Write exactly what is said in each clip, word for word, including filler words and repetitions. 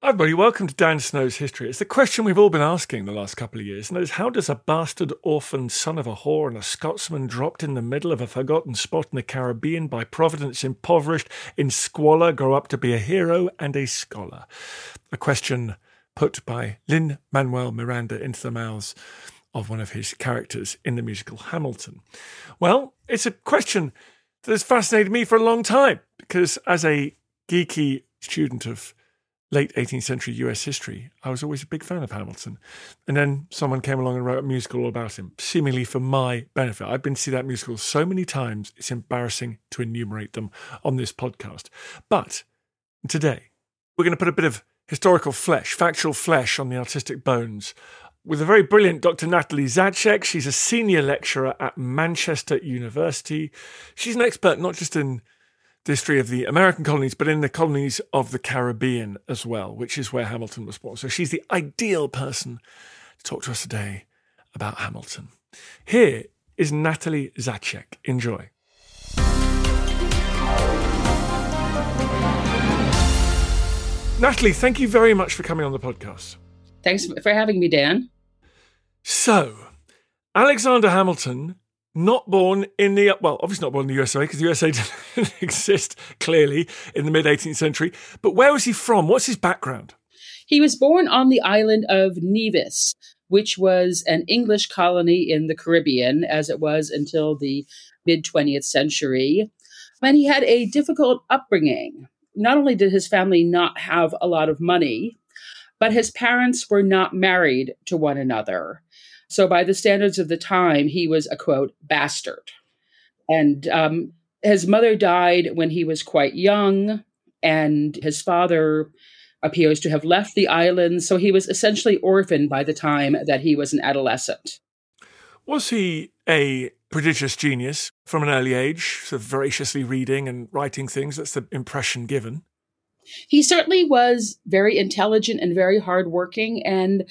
Hi everybody, welcome to Dan Snow's History. It's the question we've all been asking the last couple of years, and that is, how does a bastard orphan son of a whore and a Scotsman dropped in the middle of a forgotten spot in the Caribbean by Providence impoverished in squalor grow up to be a hero and a scholar? A question put by Lin-Manuel Miranda into the mouths of one of his characters in the musical Hamilton. Well, it's a question that has fascinated me for a long time, because as a geeky student of late eighteenth century U S history, I was always a big fan of Hamilton. And then someone came along and wrote a musical all about him, seemingly for my benefit. I've been to see that musical so many times, it's embarrassing to enumerate them on this podcast. But today, we're going to put a bit of historical flesh, factual flesh on the artistic bones with a very brilliant Doctor Natalie Zacek. She's a senior lecturer at Manchester University. She's an expert not just in the history of the American colonies, but in the colonies of the Caribbean as well, which is where Hamilton was born. So she's the ideal person to talk to us today about Hamilton. Here is Natalie Zacek. Enjoy. Natalie, thank you very much for coming on the podcast. Thanks for having me, Dan. So, Alexander Hamilton, not born in the, well, obviously not born in the U S A, because the U S A didn't exist, clearly, in the mid-eighteenth century. But where was he from? What's his background? He was born on the island of Nevis, which was an English colony in the Caribbean, as it was until the mid-twentieth century. And he had a difficult upbringing. Not only did his family not have a lot of money, but his parents were not married to one another. So by the standards of the time, he was a, quote, bastard. And um, his mother died when he was quite young, and his father appears to have left the island. So he was essentially orphaned by the time that he was an adolescent. Was he a prodigious genius from an early age, sort of voraciously reading and writing things? That's the impression given. He certainly was very intelligent and very hardworking, and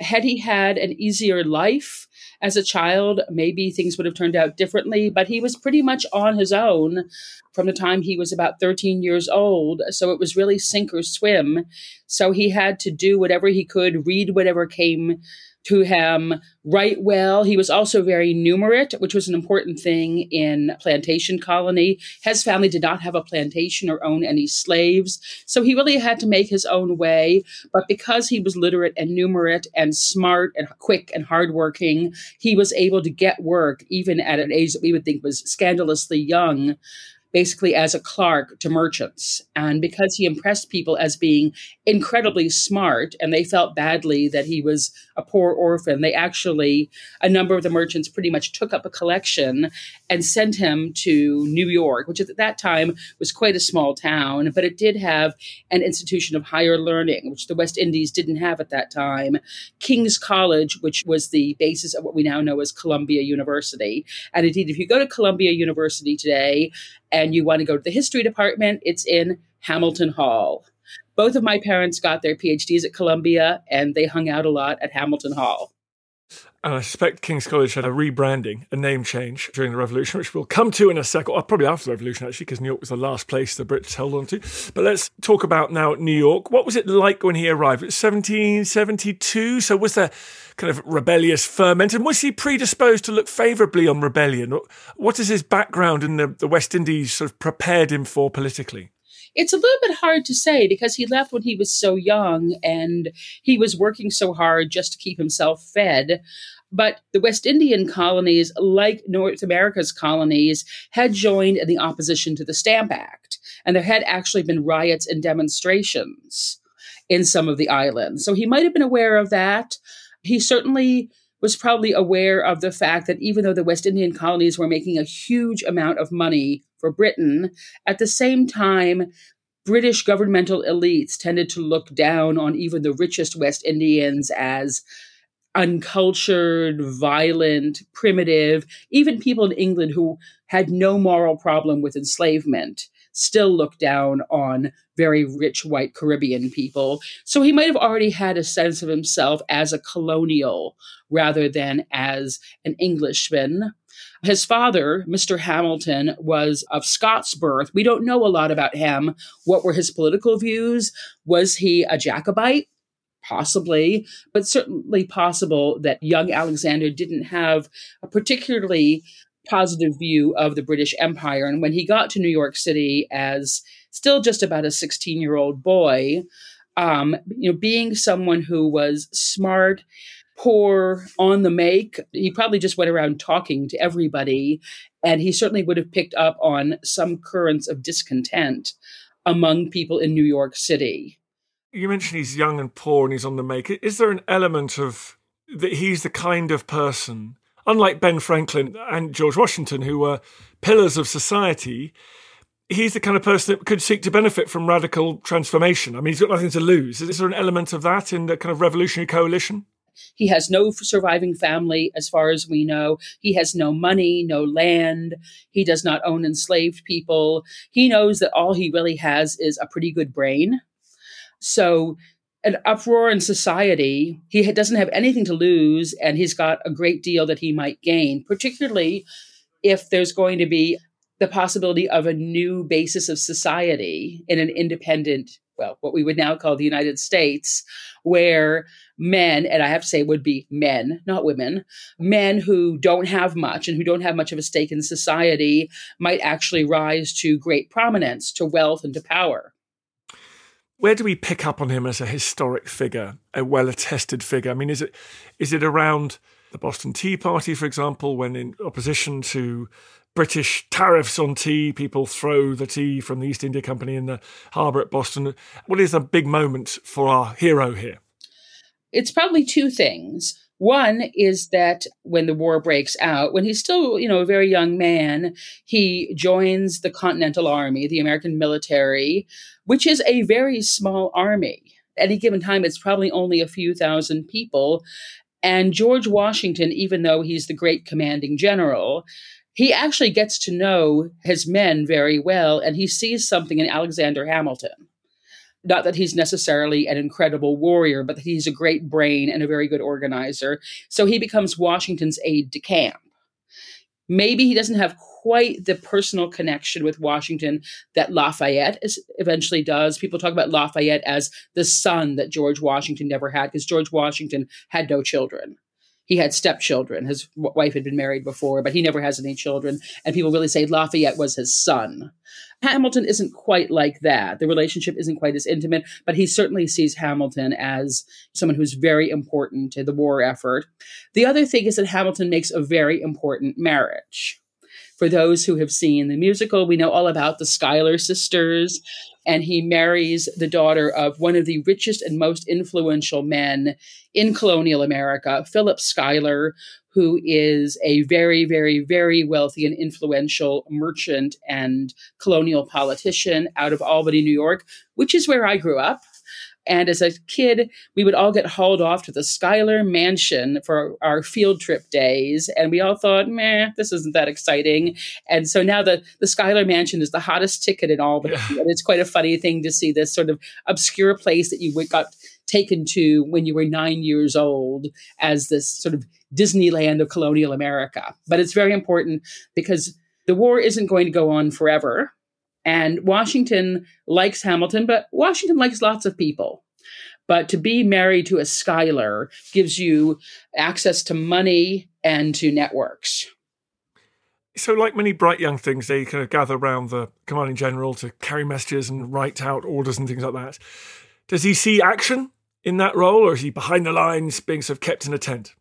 had he had an easier life as a child, maybe things would have turned out differently, but he was pretty much on his own from the time he was about thirteen years old. So it was really sink or swim. So he had to do whatever he could, read whatever came to him, write well. He was also very numerate, which was an important thing in plantation colony. His family did not have a plantation or own any slaves. So he really had to make his own way. But because he was literate and numerate and smart and quick and hardworking, he was able to get work even at an age that we would think was scandalously young, basically as a clerk to merchants. And because he impressed people as being incredibly smart, and they felt badly that he was a poor orphan, they actually, a number of the merchants pretty much took up a collection and sent him to New York, which at that time was quite a small town, but it did have an institution of higher learning, which the West Indies didn't have at that time. King's College, which was the basis of what we now know as Columbia University. And indeed, if you go to Columbia University today, and you want to go to the history department, it's in Hamilton Hall. Both of my parents got their PhDs at Columbia, and they hung out a lot at Hamilton Hall. And I suspect King's College had a rebranding, a name change during the Revolution, which we'll come to in a second, or probably after the Revolution, actually, because New York was the last place the Brits held on to. But let's talk about now New York. What was it like when he arrived? It was seventeen seventy-two, so was there kind of rebellious ferment? And was he predisposed to look favourably on rebellion? What is his background in the, the West Indies sort of prepared him for politically? it's a little bit hard to say because he left when he was so young and he was working so hard just to keep himself fed. But the West Indian colonies, like North America's colonies, had joined in the opposition to the Stamp Act. And there had actually been riots and demonstrations in some of the islands. So he might have been aware of that. He certainly was probably aware of the fact that even though the West Indian colonies were making a huge amount of money for Britain, at the same time, British governmental elites tended to look down on even the richest West Indians as uncultured, violent, primitive. Even people in England who had no moral problem with enslavement still looked down on very rich white Caribbean people. So he might have already had a sense of himself as a colonial rather than as an Englishman. His father, Mister Hamilton, was of Scots birth. We don't know a lot about him. What were his political views? Was he a Jacobite? Possibly, but certainly possible that young Alexander didn't have a particularly positive view of the British Empire. And when he got to New York City as still just about a sixteen-year-old boy, um, you know, being someone who was smart, poor, on the make, he probably just went around talking to everybody. And he certainly would have picked up on some currents of discontent among people in New York City. You mentioned he's young and poor and he's on the make. Is there an element of that he's the kind of person, unlike Ben Franklin and George Washington, who were pillars of society, he's the kind of person that could seek to benefit from radical transformation? I mean, he's got nothing to lose. Is there an element of that in the kind of revolutionary coalition? He has no surviving family, as far as we know. He has no money, no land. He does not own enslaved people. He knows that all he really has is a pretty good brain. So an uproar in society, he doesn't have anything to lose, and he's got a great deal that he might gain, particularly if there's going to be the possibility of a new basis of society in an independent, well, what we would now call the United States, where men, and I have to say would be men, not women, men who don't have much and who don't have much of a stake in society might actually rise to great prominence, to wealth and to power. Where do we pick up on him as a historic figure, a well-attested figure? I mean, is it is it around the Boston Tea Party, for example, when in opposition to British tariffs on tea, people throw the tea from the East India Company in the harbour at Boston? What is the big moment for our hero here? It's probably two things. One is that when the war breaks out, when he's still, you know, a very young man, he joins the Continental Army, the American military, which is a very small army. At any given time, it's probably only a few thousand people. And George Washington, even though he's the great commanding general, he actually gets to know his men very well, and he sees something in Alexander Hamilton. Not that he's necessarily an incredible warrior, but that he's a great brain and a very good organizer. So he becomes Washington's aide de camp. Maybe he doesn't have quite the personal connection with Washington that Lafayette is, eventually does. People talk about Lafayette as the son that George Washington never had, because George Washington had no children. He had stepchildren. His wife had been married before, but he never has any children. And people really say Lafayette was his son. Hamilton isn't quite like that. The relationship isn't quite as intimate, but he certainly sees Hamilton as someone who's very important to the war effort. The other thing is that Hamilton makes a very important marriage. For those who have seen the musical, we know all about the Schuyler sisters, and he marries the daughter of one of the richest and most influential men in colonial America, Philip Schuyler, who is a very, very, very wealthy and influential merchant and colonial politician out of Albany, New York, which is where I grew up. And as a kid, we would all get hauled off to the Schuyler Mansion for our field trip days. And we all thought, meh, this isn't that exciting. And so now the, the Schuyler Mansion is the hottest ticket in Albany. Yeah. And it's quite a funny thing to see this sort of obscure place that you got taken to when you were nine years old as this sort of Disneyland of colonial America. But it's very important because the war isn't going to go on forever. And Washington likes Hamilton, but Washington likes lots of people. But to be married to a Schuyler gives you access to money and to networks. So like many bright young things, they kind of gather around the commanding general to carry messages and write out orders and things like that. Does he see action in that role, or is he behind the lines being sort of kept in a tent?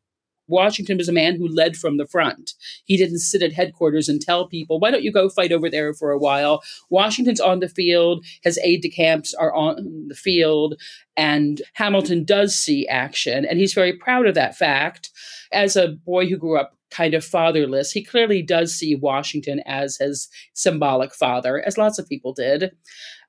Washington was a man who led from the front. He didn't sit at headquarters and tell people, why don't you go fight over there for a while? Washington's on the field, his aides-de-camps are on the field, and Hamilton does see action, and he's very proud of that fact. As a boy who grew up kind of fatherless, he clearly does see Washington as his symbolic father, as lots of people did.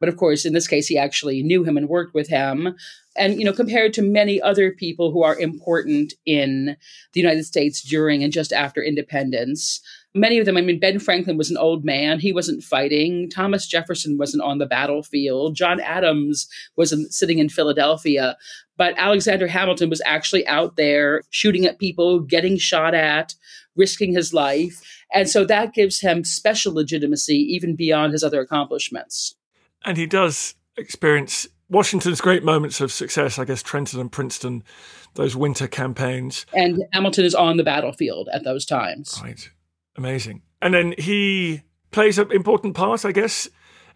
But of course, in this case, he actually knew him and worked with him. And, you know, compared to many other people who are important in the United States during and just after independence, many of them, I mean, Ben Franklin was an old man. He wasn't fighting. Thomas Jefferson wasn't on the battlefield. John Adams wasn't sitting in Philadelphia. But Alexander Hamilton was actually out there shooting at people, getting shot at, risking his life. And so that gives him special legitimacy even beyond his other accomplishments. And he does experience Washington's great moments of success, I guess, Trenton and Princeton, those winter campaigns. And Hamilton is on the battlefield at those times. Right. Amazing. And then he plays an important part, I guess,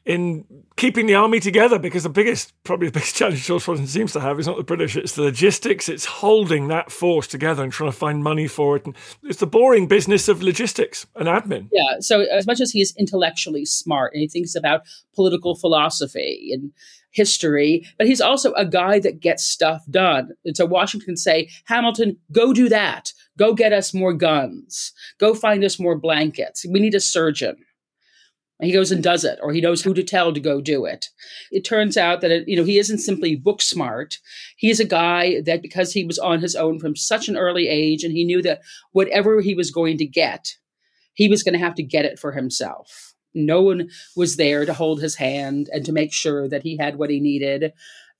in keeping the army together, because the biggest, probably the biggest challenge George Washington seems to have is not the British, it's the logistics, it's holding that force together and trying to find money for it. And it's the boring business of logistics and admin. Yeah, so as much as he is intellectually smart and he thinks about political philosophy and history, but he's also a guy that gets stuff done. And so Washington can say, Hamilton, go do that. Go get us more guns. Go find us more blankets. We need a surgeon. He goes and does it, or he knows who to tell to go do it. It turns out that, it, you know, he isn't simply book smart. He is a guy that, because he was on his own from such an early age, and he knew that whatever he was going to get, he was going to have to get it for himself. No one was there to hold his hand and to make sure that he had what he needed.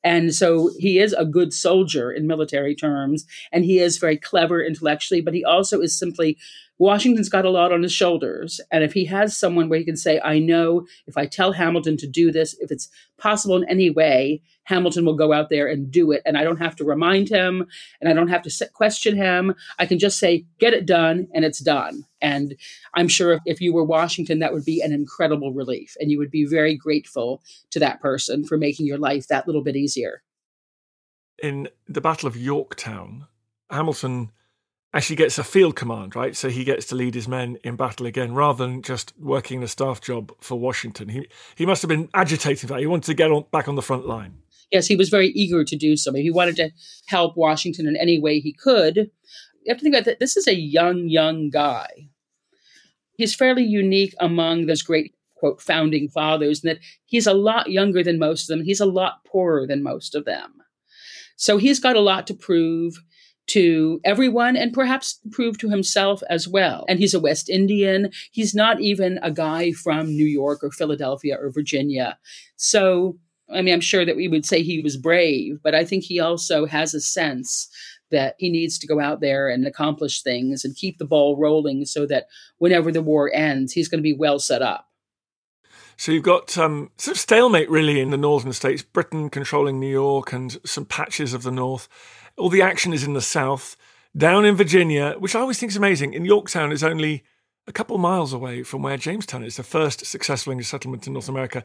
And so he is a good soldier in military terms, and he is very clever intellectually, but he also is simply, Washington's got a lot on his shoulders. And if he has someone where he can say, I know if I tell Hamilton to do this, if it's possible in any way, Hamilton will go out there and do it. And I don't have to remind him, and I don't have to question him. I can just say, get it done, and it's done. And I'm sure if, if you were Washington, that would be an incredible relief. And you would be very grateful to that person for making your life that little bit easier. In the Battle of Yorktown, Hamilton actually gets a field command, right? So he gets to lead his men in battle again, rather than just working a staff job for Washington. He he must have been agitating for that. He wanted to get on back on the front line. Yes, he was very eager to do so. He wanted to help Washington in any way he could. You have to think about that. This is a young, young guy. He's fairly unique among those great, quote, founding fathers, in that he's a lot younger than most of them. He's a lot poorer than most of them. So he's got a lot to prove to everyone, and perhaps prove to himself as well. And he's a West Indian. He's not even a guy from New York or Philadelphia or Virginia. So, I mean, I'm sure that we would say he was brave, but I think he also has a sense that he needs to go out there and accomplish things and keep the ball rolling so that whenever the war ends, he's going to be well set up. So you've got um, sort of stalemate, really, in the northern states, Britain controlling New York and some patches of the north. All the action is in the south, down in Virginia, which I always think is amazing. And Yorktown is only a couple miles away from where Jamestown is, the first successful English settlement in North America.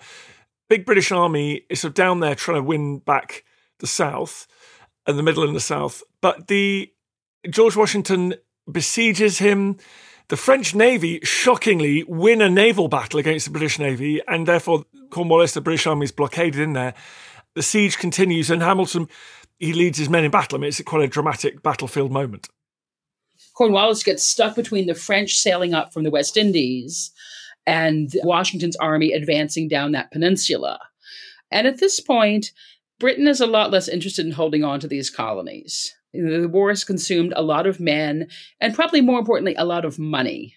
Big British army is sort of down there trying to win back the south and the middle and the south. But the George Washington besieges him. The French Navy, shockingly, win a naval battle against the British Navy, and therefore Cornwallis, the British army, is blockaded in there. The siege continues, and Hamilton, he leads his men in battle. I mean, it's quite a dramatic battlefield moment. Cornwallis gets stuck between the French sailing up from the West Indies and Washington's army advancing down that peninsula. And at this point, Britain is a lot less interested in holding on to these colonies. The war has consumed a lot of men and probably more importantly, a lot of money.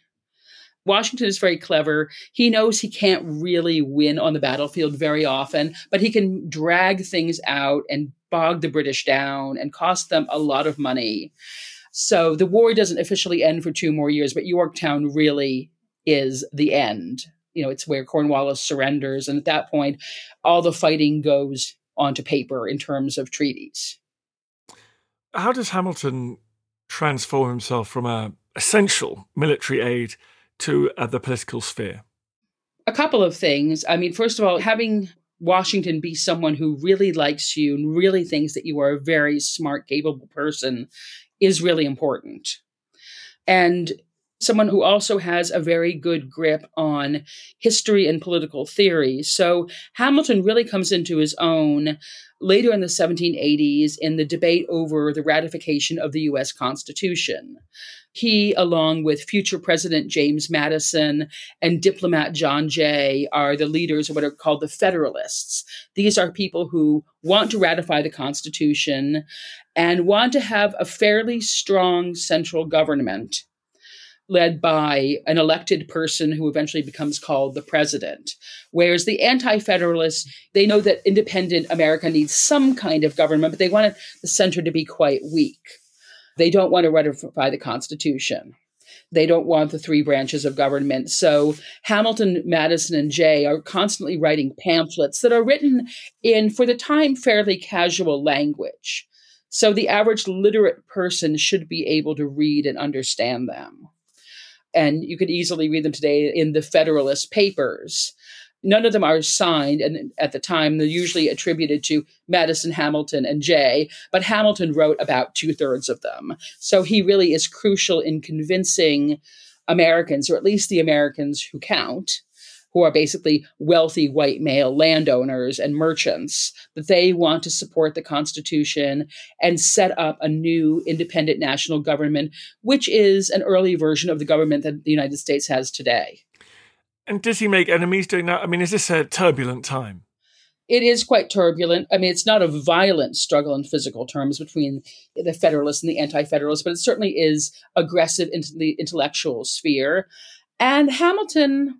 Washington is very clever. He knows he can't really win on the battlefield very often, but he can drag things out and bog the British down and cost them a lot of money. So the war doesn't officially end for two more years, but Yorktown really is the end. You know, it's where Cornwallis surrenders. And at that point, all the fighting goes onto paper in terms of treaties. How does Hamilton transform himself from an essential military aide to uh, the political sphere? A couple of things. I mean, first of all, having Washington be someone who really likes you and really thinks that you are a very smart, capable person is really important. And someone who also has a very good grip on history and political theory. So Hamilton really comes into his own later in the seventeen eighties in the debate over the ratification of the U S Constitution. He, along with future President James Madison and diplomat John Jay, are the leaders of what are called the Federalists. These are people who want to ratify the Constitution and want to have a fairly strong central government led by an elected person who eventually becomes called the president. Whereas the Anti-Federalists, they know that independent America needs some kind of government, but they want the center to be quite weak. They don't want to ratify the Constitution. They don't want the three branches of government. So Hamilton, Madison, and Jay are constantly writing pamphlets that are written in, for the time, fairly casual language. So the average literate person should be able to read and understand them. And you could easily read them today in the Federalist Papers. None of them are signed, and at the time, they're usually attributed to Madison, Hamilton, and Jay, but Hamilton wrote about two-thirds of them. So he really is crucial in convincing Americans, or at least the Americans who count, who are basically wealthy white male landowners and merchants, that they want to support the Constitution and set up a new independent national government, which is an early version of the government that the United States has today. And does he make enemies doing that? I mean, is this a turbulent time? It is quite turbulent. I mean, it's not a violent struggle in physical terms between the Federalists and the Anti-Federalists, but it certainly is aggressive in the intellectual sphere. And Hamilton,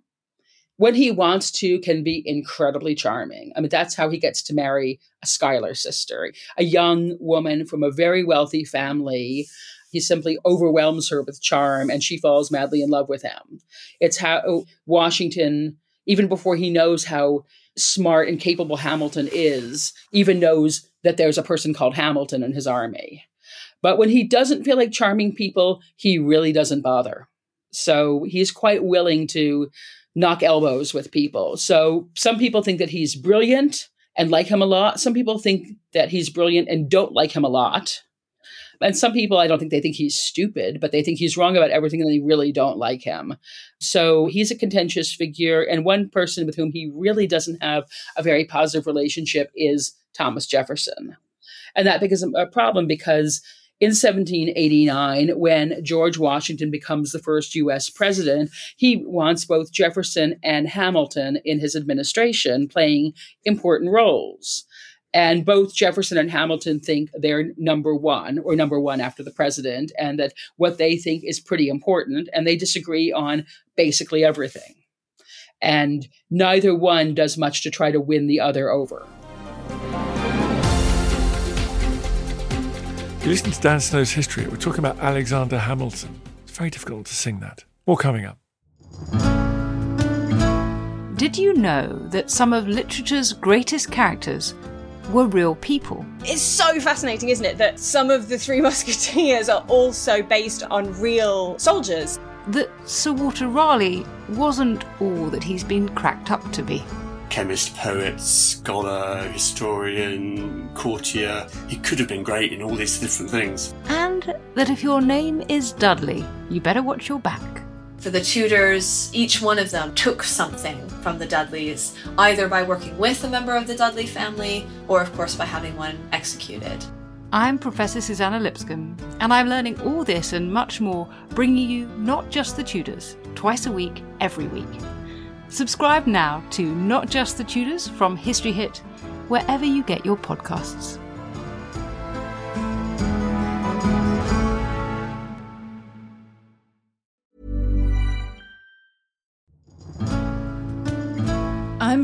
when he wants to, can be incredibly charming. I mean, that's how he gets to marry a Schuyler sister, a young woman from a very wealthy family. He simply overwhelms her with charm, and she falls madly in love with him. It's how Washington, even before he knows how smart and capable Hamilton is, even knows that there's a person called Hamilton in his army. But when he doesn't feel like charming people, he really doesn't bother. So he's quite willing to knock elbows with people. So some people think that he's brilliant and like him a lot. Some people think that he's brilliant and don't like him a lot. And some people, I don't think they think he's stupid, but they think he's wrong about everything and they really don't like him. So he's a contentious figure. And one person with whom he really doesn't have a very positive relationship is Thomas Jefferson. And that becomes a problem because in seventeen eighty-nine, when George Washington becomes the first U S president, he wants both Jefferson and Hamilton in his administration playing important roles. And both Jefferson and Hamilton think they're number one or number one after the president, and that what they think is pretty important. And they disagree on basically everything. And neither one does much to try to win the other over. You listen to Dan Snow's History. We're talking about Alexander Hamilton. It's very difficult to sing that. More coming up. Did you know that some of literature's greatest characters were real people? It's so fascinating, isn't it, that some of the Three Musketeers are also based on real soldiers. That Sir Walter Raleigh wasn't all that he's been cracked up to be. Chemist, poet, scholar, historian, courtier. He could have been great in all these different things. And that if your name is Dudley, you better watch your back. For the Tudors, each one of them took something from the Dudleys, either by working with a member of the Dudley family or, of course, by having one executed. I'm Professor Susanna Lipscomb, and I'm learning all this and much more, bringing you Not Just the Tudors, twice a week, every week. Subscribe now to Not Just the Tudors from History Hit, wherever you get your podcasts. I'm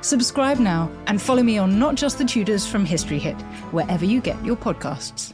Subscribe now and follow me on Not Just the Tudors from History Hit, wherever you get your podcasts.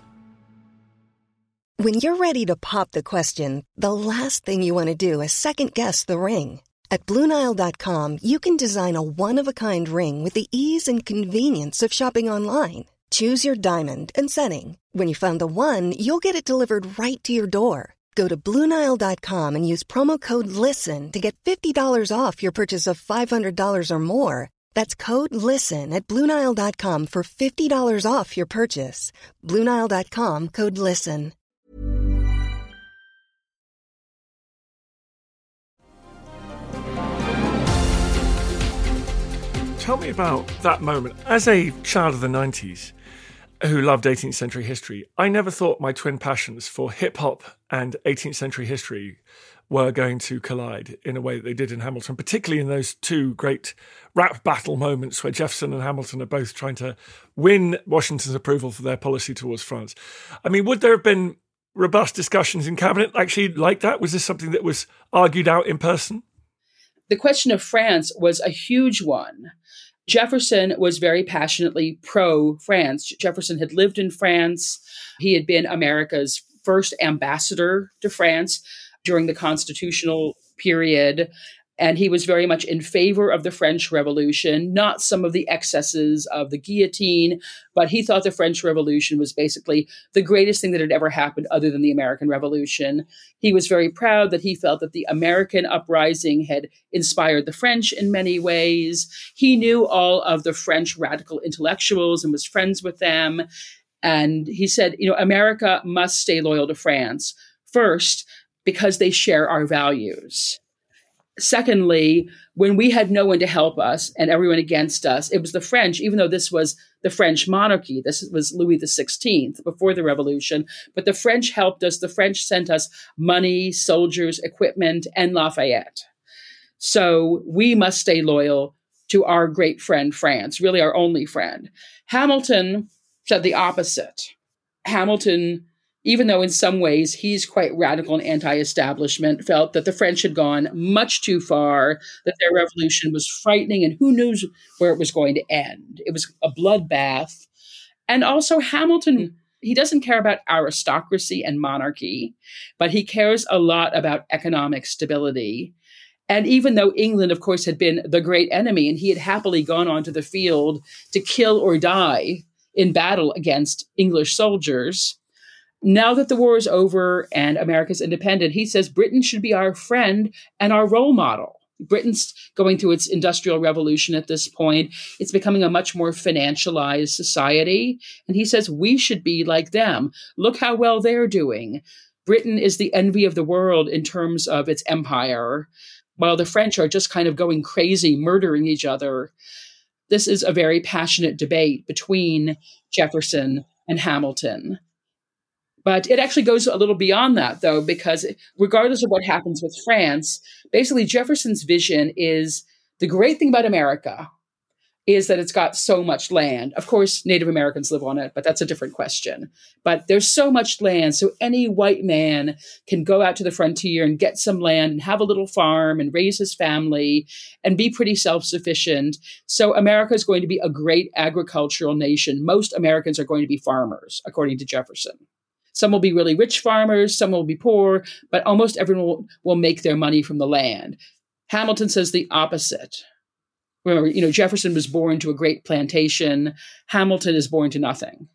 When you're ready to pop the question, the last thing you want to do is second-guess the ring. At Blue Nile dot com, you can design a one-of-a-kind ring with the ease and convenience of shopping online. Choose your diamond and setting. When you find the one, you'll get it delivered right to your door. Go to Blue Nile dot com and use promo code LISTEN to get fifty dollars off your purchase of five hundred dollars or more. That's code LISTEN at Blue Nile dot com for fifty dollars off your purchase. Blue Nile dot com, code LISTEN. Tell me about that moment. As a child of the nineties who loved eighteenth century history, I never thought my twin passions for hip-hop and eighteenth century history were going to collide in a way that they did in Hamilton, particularly in those two great rap battle moments where Jefferson and Hamilton are both trying to win Washington's approval for their policy towards France. I mean, would there have been robust discussions in cabinet actually like that? Was this something that was argued out in person? The question of France was a huge one. Jefferson was very passionately pro-France. Jefferson had lived in France. He had been America's first ambassador to France during the constitutional period. And he was very much in favor of the French Revolution, not some of the excesses of the guillotine, but he thought the French Revolution was basically the greatest thing that had ever happened other than the American Revolution. He was very proud that he felt that the American uprising had inspired the French in many ways. He knew all of the French radical intellectuals and was friends with them. And he said, you know, America must stay loyal to France, first, because they share our values. Secondly, when we had no one to help us and everyone against us, it was the French, even though this was the French monarchy. This was Louis the sixteenth before the revolution. But the French helped us. The French sent us money, soldiers, equipment, and Lafayette. So we must stay loyal to our great friend, France, really our only friend. Hamilton said the opposite. Hamilton, even though in some ways he's quite radical and anti-establishment, felt that the French had gone much too far, that their revolution was frightening, and who knows where it was going to end. It was a bloodbath. And also Hamilton, he doesn't care about aristocracy and monarchy, but he cares a lot about economic stability. And even though England, of course, had been the great enemy, and he had happily gone onto the field to kill or die in battle against English soldiers, now that the war is over and America's independent, he says Britain should be our friend and our role model. Britain's going through its industrial revolution at this point. It's becoming a much more financialized society. And he says we should be like them. Look how well they're doing. Britain is the envy of the world in terms of its empire, while the French are just kind of going crazy, murdering each other. This is a very passionate debate between Jefferson and Hamilton. But it actually goes a little beyond that, though, because regardless of what happens with France, basically Jefferson's vision is the great thing about America is that it's got so much land. Of course, Native Americans live on it, but that's a different question. But there's so much land. So any white man can go out to the frontier and get some land and have a little farm and raise his family and be pretty self-sufficient. So America is going to be a great agricultural nation. Most Americans are going to be farmers, according to Jefferson. Some will be really rich farmers, some will be poor, but almost everyone will, will make their money from the land. Hamilton says the opposite. Remember, you know, Jefferson was born to a great plantation. Hamilton is born to nothing.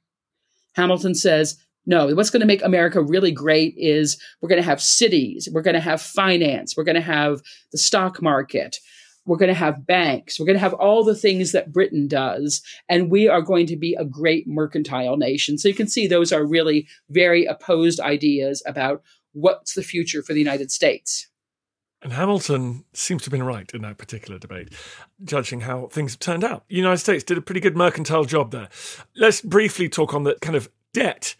Hamilton says, no, what's going to make America really great is we're going to have cities, we're going to have finance, we're going to have the stock market, we're going to have banks, we're going to have all the things that Britain does, and we are going to be a great mercantile nation. So you can see those are really very opposed ideas about what's the future for the United States. And Hamilton seems to have been right in that particular debate, judging how things have turned out. The United States did a pretty good mercantile job there. Let's briefly talk on the kind of debt,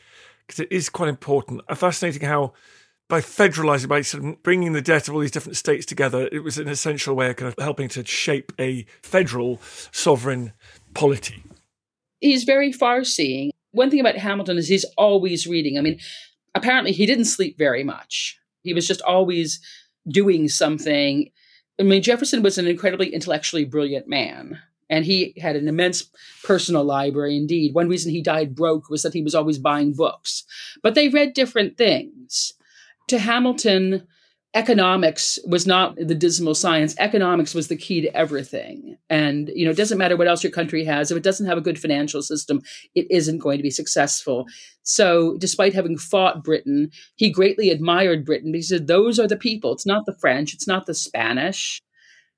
because it is quite important. Fascinating how, by federalising, by sort of bringing the debt of all these different states together, it was an essential way of kind of helping to shape a federal sovereign polity. He's very far-seeing. One thing about Hamilton is he's always reading. I mean, apparently he didn't sleep very much. He was just always doing something. I mean, Jefferson was an incredibly intellectually brilliant man, and he had an immense personal library indeed. One reason he died broke was that he was always buying books. But they read different things. To Hamilton, economics was not the dismal science. Economics was the key to everything. And, you know, it doesn't matter what else your country has. If it doesn't have a good financial system, it isn't going to be successful. So despite having fought Britain, he greatly admired Britain because he said, those are the people. It's not the French. It's not the Spanish.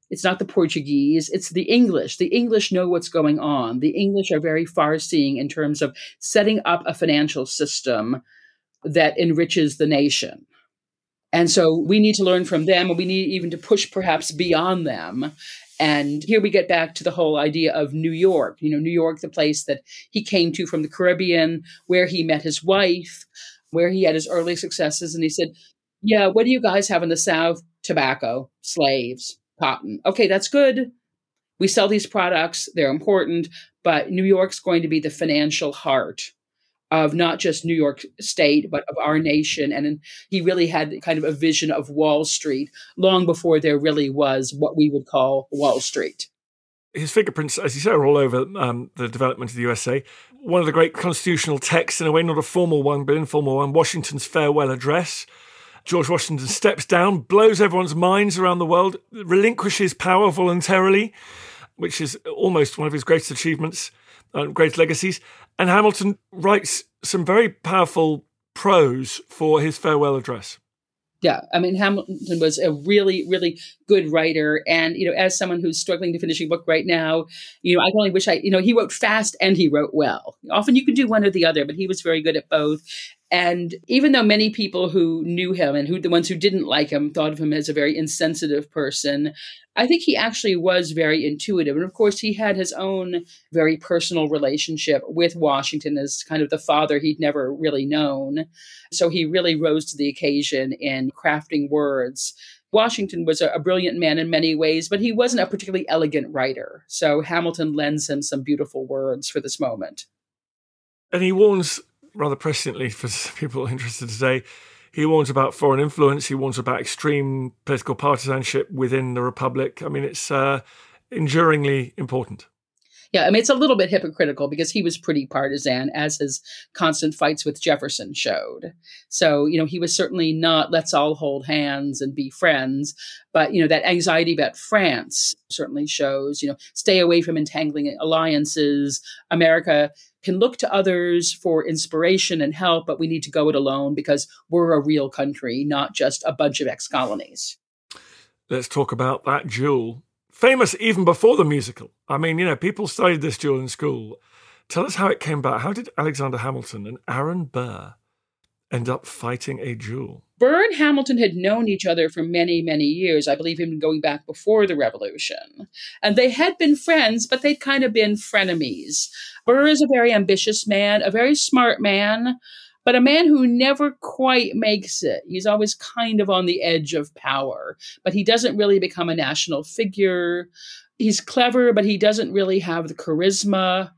It's not the Portuguese. It's the English. The English know what's going on. The English are very far-seeing in terms of setting up a financial system that enriches the nation. And so we need to learn from them, and we need even to push perhaps beyond them. And here we get back to the whole idea of New York, you know, New York, the place that he came to from the Caribbean, where he met his wife, where he had his early successes. And he said, yeah, what do you guys have in the South? Tobacco, slaves, cotton. Okay, that's good. We sell these products. They're important. But New York's going to be the financial heart of not just New York State, but of our nation. And he really had kind of a vision of Wall Street long before there really was what we would call Wall Street. His fingerprints, as you say, are all over um, the development of the U S A. One of the great constitutional texts, in a way, not a formal one, but informal one, Washington's Farewell Address. George Washington steps down, blows everyone's minds around the world, relinquishes power voluntarily, which is almost one of his greatest achievements, uh, greatest legacies. And Hamilton writes some very powerful prose for his farewell address. Yeah, I mean, Hamilton was a really, really good writer. And, you know, as someone who's struggling to finish a book right now, you know, I only wish I, you know, he wrote fast and he wrote well. Often you can do one or the other, but he was very good at both. And even though many people who knew him and who the ones who didn't like him thought of him as a very insensitive person, I think he actually was very intuitive. And of course, he had his own very personal relationship with Washington as kind of the father he'd never really known. So he really rose to the occasion in crafting words. Washington was a, a brilliant man in many ways, but he wasn't a particularly elegant writer. So Hamilton lends him some beautiful words for this moment. And he warns, rather presciently for people interested today, he warns about foreign influence. He warns about extreme political partisanship within the Republic. I mean, it's uh, enduringly important. Yeah, I mean, it's a little bit hypocritical because he was pretty partisan, as his constant fights with Jefferson showed. So, you know, he was certainly not, let's all hold hands and be friends. But, you know, that anxiety about France certainly shows, you know, stay away from entangling alliances. America can look to others for inspiration and help, but we need to go it alone because we're a real country, not just a bunch of ex-colonies. Let's talk about that duel. Famous even before the musical. I mean, you know, people studied this duel in school. Tell us how it came about. How did Alexander Hamilton and Aaron Burr end up fighting a duel? Burr and Hamilton had known each other for many, many years, I believe even going back before the Revolution. And they had been friends, but they'd kind of been frenemies. Burr is a very ambitious man, a very smart man, but a man who never quite makes it. He's always kind of on the edge of power, but he doesn't really become a national figure. He's clever, but he doesn't really have the charisma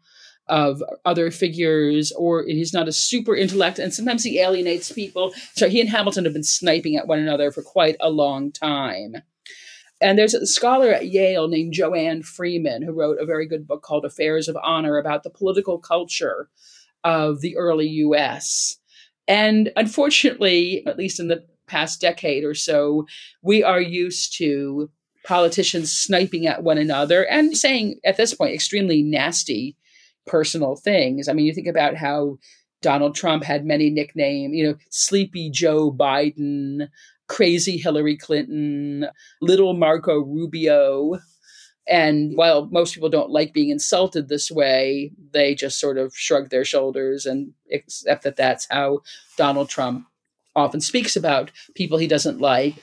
of other figures, or he's not a super intellect, and sometimes he alienates people. So he and Hamilton have been sniping at one another for quite a long time. And there's a scholar at Yale named Joanne Freeman who wrote a very good book called Affairs of Honor about the political culture of the early U S. And unfortunately, at least in the past decade or so, we are used to politicians sniping at one another and saying, at this point, extremely nasty personal things. I mean, you think about how Donald Trump had many nicknames, you know, Sleepy Joe Biden, Crazy Hillary Clinton, Little Marco Rubio. And while most people don't like being insulted this way, they just sort of shrug their shoulders and accept that that's how Donald Trump often speaks about people he doesn't like.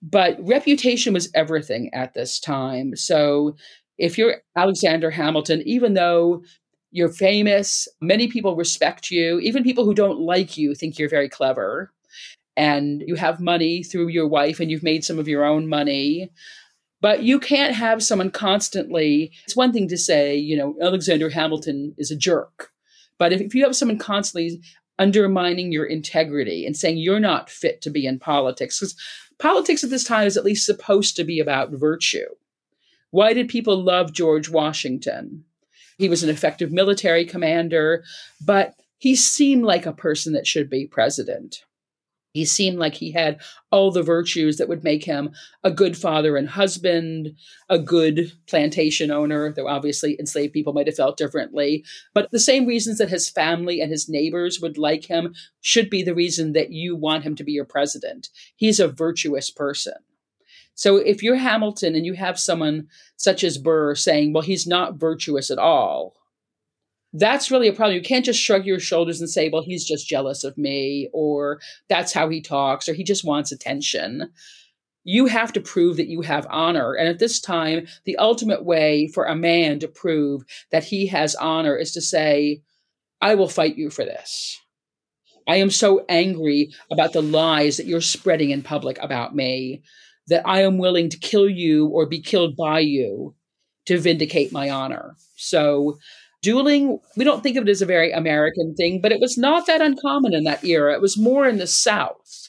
But reputation was everything at this time. So if you're Alexander Hamilton, even though you're famous, many people respect you, even people who don't like you think you're very clever, and you have money through your wife and you've made some of your own money, but you can't have someone constantly. It's one thing to say, you know, Alexander Hamilton is a jerk. But if, if you have someone constantly undermining your integrity and saying you're not fit to be in politics, because Politics at this time is at least supposed to be about virtue. Why did people love George Washington? He was an effective military commander, but he seemed like a person that should be president. He seemed like he had all the virtues that would make him a good father and husband, a good plantation owner, though obviously enslaved people might have felt differently. But the same reasons that his family and his neighbors would like him should be the reason that you want him to be your president. He's a virtuous person. So if you're Hamilton and you have someone such as Burr saying, well, he's not virtuous at all, that's really a problem. You can't just shrug your shoulders and say, well, he's just jealous of me, or that's how he talks, or he just wants attention. You have to prove that you have honor. And at this time, the ultimate way for a man to prove that he has honor is to say, I will fight you for this. I am so angry about the lies that you're spreading in public about me that I am willing to kill you or be killed by you to vindicate my honor. So dueling, we don't think of it as a very American thing, but it was not that uncommon in that era. It was more in the South.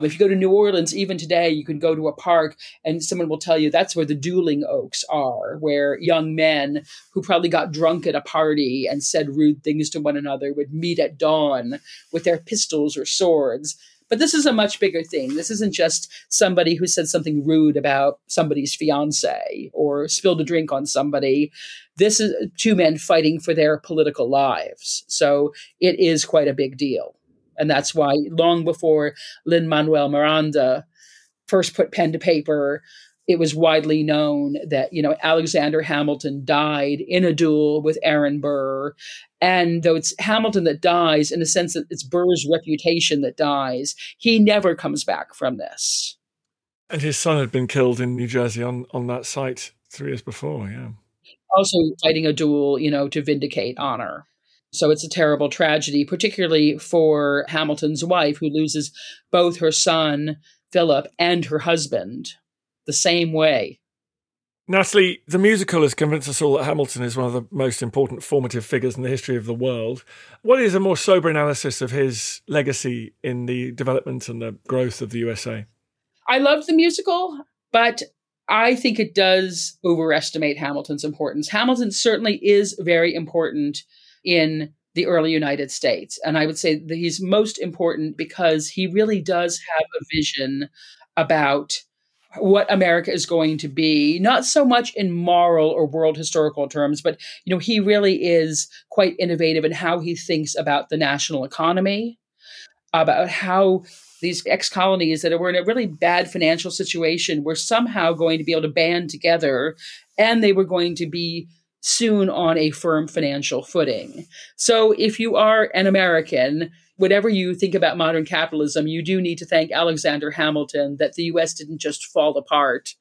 If you go to New Orleans, even today, you can go to a park and someone will tell you that's where the dueling oaks are, where young men who probably got drunk at a party and said rude things to one another would meet at dawn with their pistols or swords. But this is a much bigger thing. This isn't just somebody who said something rude about somebody's fiance or spilled a drink on somebody. This is two men fighting for their political lives. So it is quite a big deal. And that's why long before Lin-Manuel Miranda first put pen to paper, it was widely known that, you know, Alexander Hamilton died in a duel with Aaron Burr. And though it's Hamilton that dies, in a sense that it's Burr's reputation that dies, he never comes back from this. And his son had been killed in New Jersey on, on that site three years before, yeah. Also fighting a duel, you know, to vindicate honor. So it's a terrible tragedy, particularly for Hamilton's wife, who loses both her son, Philip, and her husband the same way. Natalie, the musical has convinced us all that Hamilton is one of the most important formative figures in the history of the world. What is a more sober analysis of his legacy in the development and the growth of the U S A? I love the musical, but I think it does overestimate Hamilton's importance. Hamilton certainly is very important in the early United States. And I would say that he's most important because he really does have a vision about what America is going to be, not so much in moral or world historical terms, but, you know, he really is quite innovative in how he thinks about the national economy, about how these ex-colonies that were in a really bad financial situation were somehow going to be able to band together, and they were going to be soon on a firm financial footing. So if you are an American, whatever you think about modern capitalism, you do need to thank Alexander Hamilton that the U S didn't just fall apart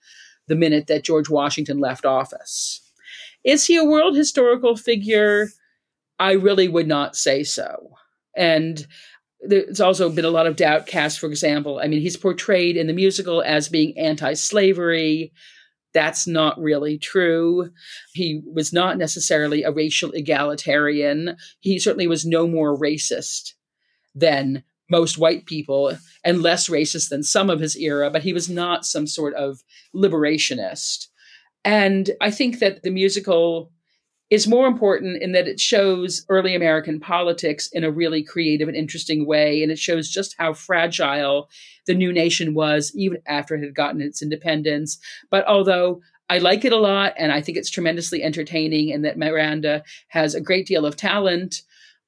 the minute that George Washington left office. Is he a world historical figure? I really would not say so. And there's also been a lot of doubt cast, for example. I mean, he's portrayed in the musical as being anti-slavery. That's not really true. He was not necessarily a racial egalitarian. He certainly was no more racist than most white people and less racist than some of his era, but he was not some sort of liberationist. And I think that the musical is more important in that it shows early American politics in a really creative and interesting way. And it shows just how fragile the new nation was, even after it had gotten its independence. But although I like it a lot, and I think it's tremendously entertaining, and that Miranda has a great deal of talent,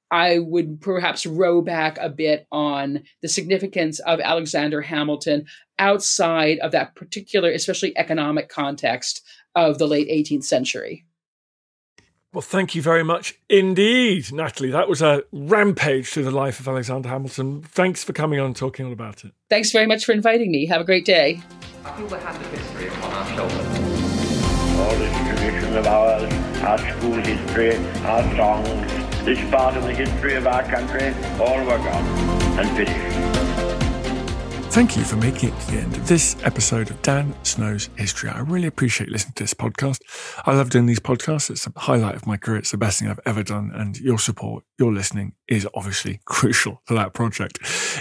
I would perhaps row back a bit on the significance of Alexander Hamilton outside of that particular, especially economic context of the late eighteenth century. Well, thank you very much indeed, Natalie. That was a rampage through the life of Alexander Hamilton. Thanks for coming on and talking all about it. Thanks very much for inviting me. Have a great day. I feel we have the history upon our shoulders. All this tradition of ours, our school history, our songs, this part of the history of our country, all were gone and finished. Thank you for making it to the end of this episode of Dan Snow's History. I really appreciate listening to this podcast. I love doing these podcasts. It's a highlight of my career. It's the best thing I've ever done. And your support, your listening is obviously crucial to that project.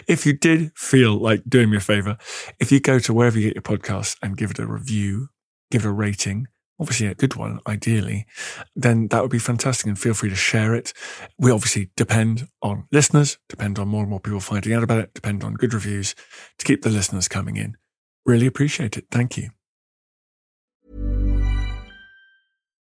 If you did feel like doing me a favor, if you go to wherever you get your podcasts and give it a review, give it a rating, obviously a good one, ideally, then that would be fantastic, and feel free to share it. We obviously depend on listeners, depend on more and more people finding out about it, depend on good reviews to keep the listeners coming in. Really appreciate it. Thank you.